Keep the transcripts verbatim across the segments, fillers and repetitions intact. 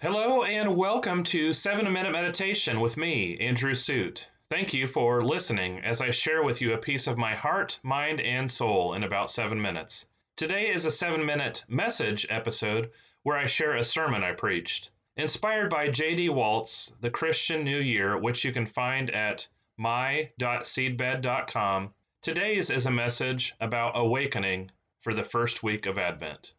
Hello and welcome to seven minute Meditation with me, Andrew Soot. Thank you for listening as I share with you a piece of my heart, mind, and soul in about seven minutes. Today is a seven minute message episode where I share a sermon I preached. Inspired by J D Waltz, The Christian New Year, which you can find at my dot seedbed dot com, today's is a message about awakening for the first week of Advent.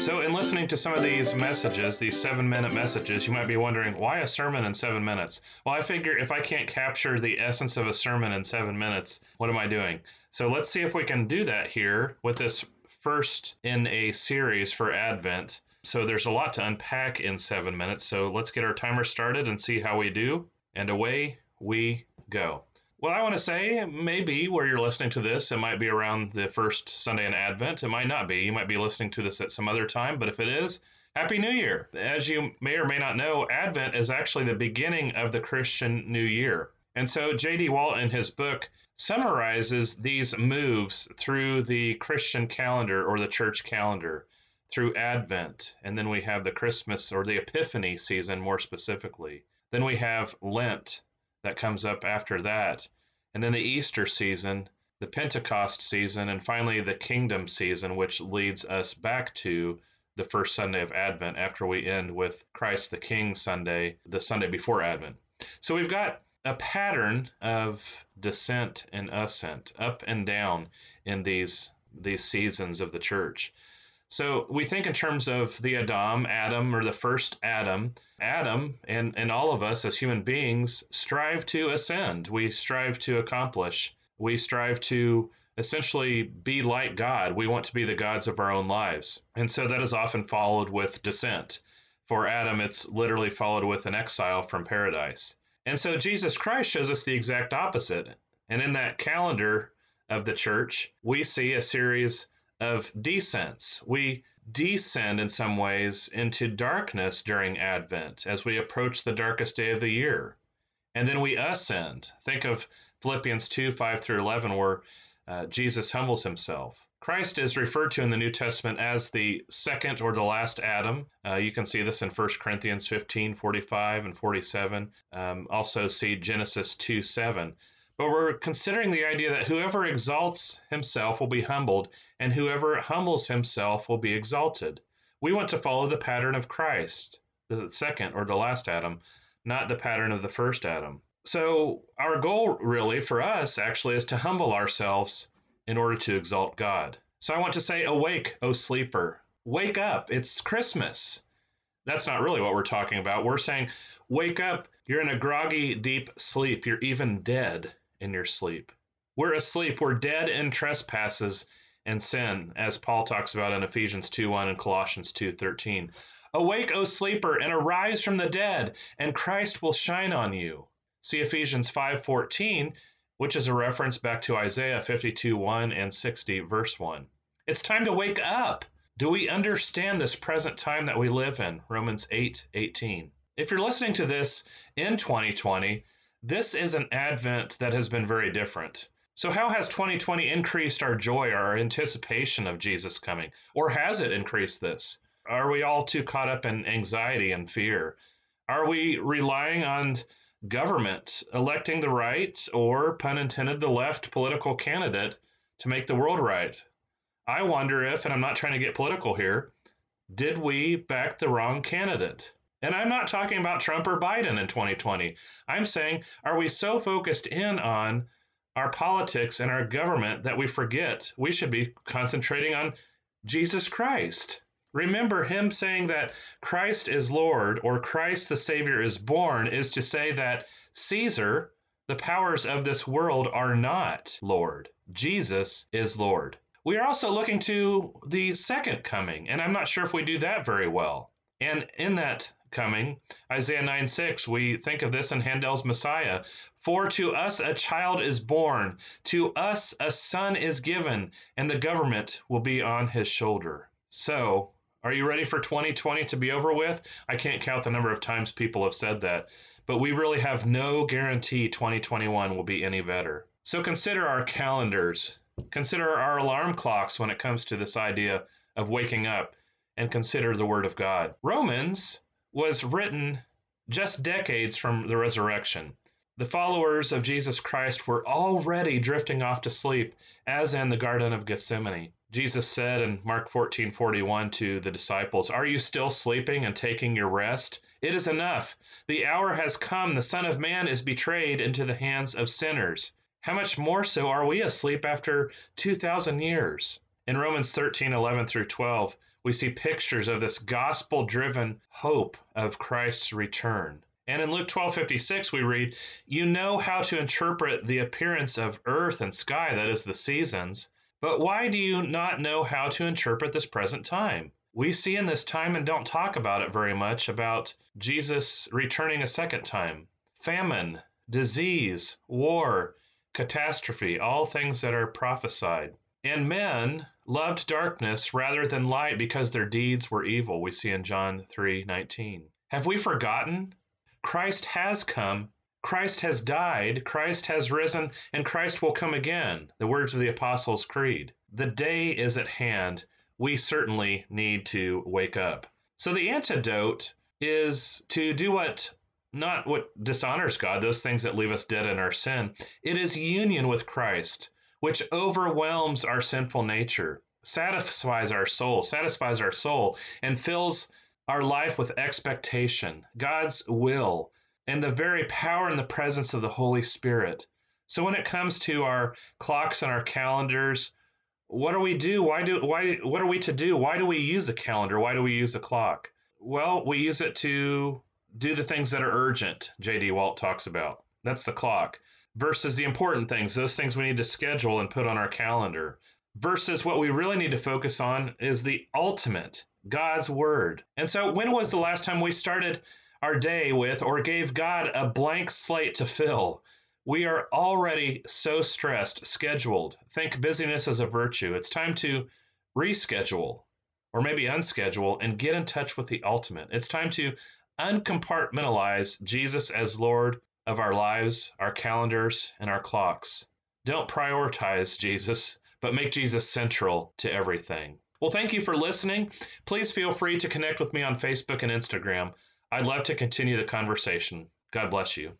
So in listening to some of these messages, these seven minute messages, you might be wondering, why a sermon in seven minutes? Well, I figure if I can't capture the essence of a sermon in seven minutes, what am I doing? So let's see if we can do that here with this first in a series for Advent. So there's a lot to unpack in seven minutes. So let's get our timer started and see how we do. And away we go. Well, I want to say maybe where you're listening to this, it might be around the first Sunday in Advent. It might not be. You might be listening to this at some other time, but if it is, Happy New Year. As you may or may not know, Advent is actually the beginning of the Christian New Year. And so J D. Waltz in his book summarizes these moves through the Christian calendar or the church calendar through Advent. And then we have the Christmas or the Epiphany season more specifically. Then we have Lent. That comes up after that, and then the Easter season, the Pentecost season, and finally the Kingdom season, which leads us back to the first Sunday of Advent after we end with Christ the King Sunday, the Sunday before Advent. So we've got a pattern of descent and ascent, up and down in these these seasons of the church. So we think in terms of the Adam, Adam, or the first Adam. Adam and, and all of us as human beings strive to ascend. We strive to accomplish. We strive to essentially be like God. We want to be the gods of our own lives. And so that is often followed with descent. For Adam, it's literally followed with an exile from paradise. And so Jesus Christ shows us the exact opposite. And in that calendar of the church, we see a series of descents. We descend in some ways into darkness during Advent as we approach the darkest day of the year. And then we ascend. Think of Philippians two, five through eleven, where uh, Jesus humbles himself. Christ is referred to in the New Testament as the second or the last Adam. Uh, you can see this in First Corinthians fifteen, forty-five and forty-seven. Um, also see Genesis two, seven. But we're considering the idea that whoever exalts himself will be humbled, and whoever humbles himself will be exalted. We want to follow the pattern of Christ, the second or the last Adam, not the pattern of the first Adam. So our goal really for us actually is to humble ourselves in order to exalt God. So I want to say, awake, O sleeper. Wake up. It's Christmas. That's not really what we're talking about. We're saying, wake up. You're in a groggy, deep sleep. You're even dead in your sleep. We're asleep. We're dead in trespasses and sin, as Paul talks about in Ephesians two one and Colossians two thirteen. Awake, O sleeper, and arise from the dead, and Christ will shine on you. See Ephesians five fourteen, which is a reference back to Isaiah fifty-two one and sixty, verse one. It's time to wake up. Do we understand this present time that we live in? Romans eight eighteen. If you're listening to this in twenty twenty, this is an Advent that has been very different. So how has twenty twenty increased our joy, our anticipation of Jesus coming? Or has it increased this? Are we all too caught up in anxiety and fear? Are we relying on government electing the right or, pun intended, the left political candidate to make the world right? I wonder if, and I'm not trying to get political here, did we back the wrong candidate? And I'm not talking about Trump or Biden in twenty twenty. I'm saying, are we so focused in on our politics and our government that we forget we should be concentrating on Jesus Christ? Remember him saying that Christ is Lord or Christ the Savior is born is to say that Caesar, the powers of this world, are not Lord. Jesus is Lord. We are also looking to the second coming, and I'm not sure if we do that very well. And in that coming, Isaiah nine six, we think of this in Handel's Messiah. For to us a child is born, to us a son is given, and the government will be on his shoulder. So, are you ready for twenty twenty to be over with? I can't count the number of times people have said that. but we really have no guarantee twenty twenty-one will be any better. So consider our calendars, consider our alarm clocks when it comes to this idea of waking up, and consider the Word of God. Romans was written just decades from the resurrection. The followers of Jesus Christ were already drifting off to sleep, as in the Garden of Gethsemane. Jesus said in Mark fourteen forty-one to the disciples, "Are you still sleeping and taking your rest? It is enough. The hour has come. The Son of Man is betrayed into the hands of sinners. How much more so are we asleep after two thousand years?" In Romans thirteen eleven through twelve, we see pictures of this gospel-driven hope of Christ's return. And in Luke twelve fifty-six, we read, "You know how to interpret the appearance of earth and sky, that is, the seasons, but why do you not know how to interpret this present time?" We see in this time, and don't talk about it very much, about Jesus returning a second time. Famine, disease, war, catastrophe, all things that are prophesied. And men loved darkness rather than light because their deeds were evil, we see in John three nineteen. Have we forgotten? Christ has come, Christ has died, Christ has risen, and Christ will come again. The words of the Apostles' Creed. The day is at hand. We certainly need to wake up. So the antidote is to do what, not what dishonors God, those things that leave us dead in our sin. It is union with Christ, which overwhelms our sinful nature, satisfies our soul, satisfies our soul, and fills our life with expectation, God's will, and the very power and the presence of the Holy Spirit. So when it comes to our clocks and our calendars, what do we do? Why do why what are we to do? Why do we use a calendar? Why do we use a clock? Well, we use it to do the things that are urgent, J D Waltz talks about. That's the clock. Versus the important things, those things we need to schedule and put on our calendar. Versus what we really need to focus on is the ultimate, God's Word. And so when was the last time we started our day with or gave God a blank slate to fill? We are already so stressed, scheduled. Think busyness as a virtue. It's time to reschedule or maybe unschedule and get in touch with the ultimate. It's time to uncompartmentalize Jesus as Lord of our lives, our calendars, and our clocks. Don't prioritize Jesus, but make Jesus central to everything. Well, thank you for listening. Please feel free to connect with me on Facebook and Instagram. I'd love to continue the conversation. God bless you.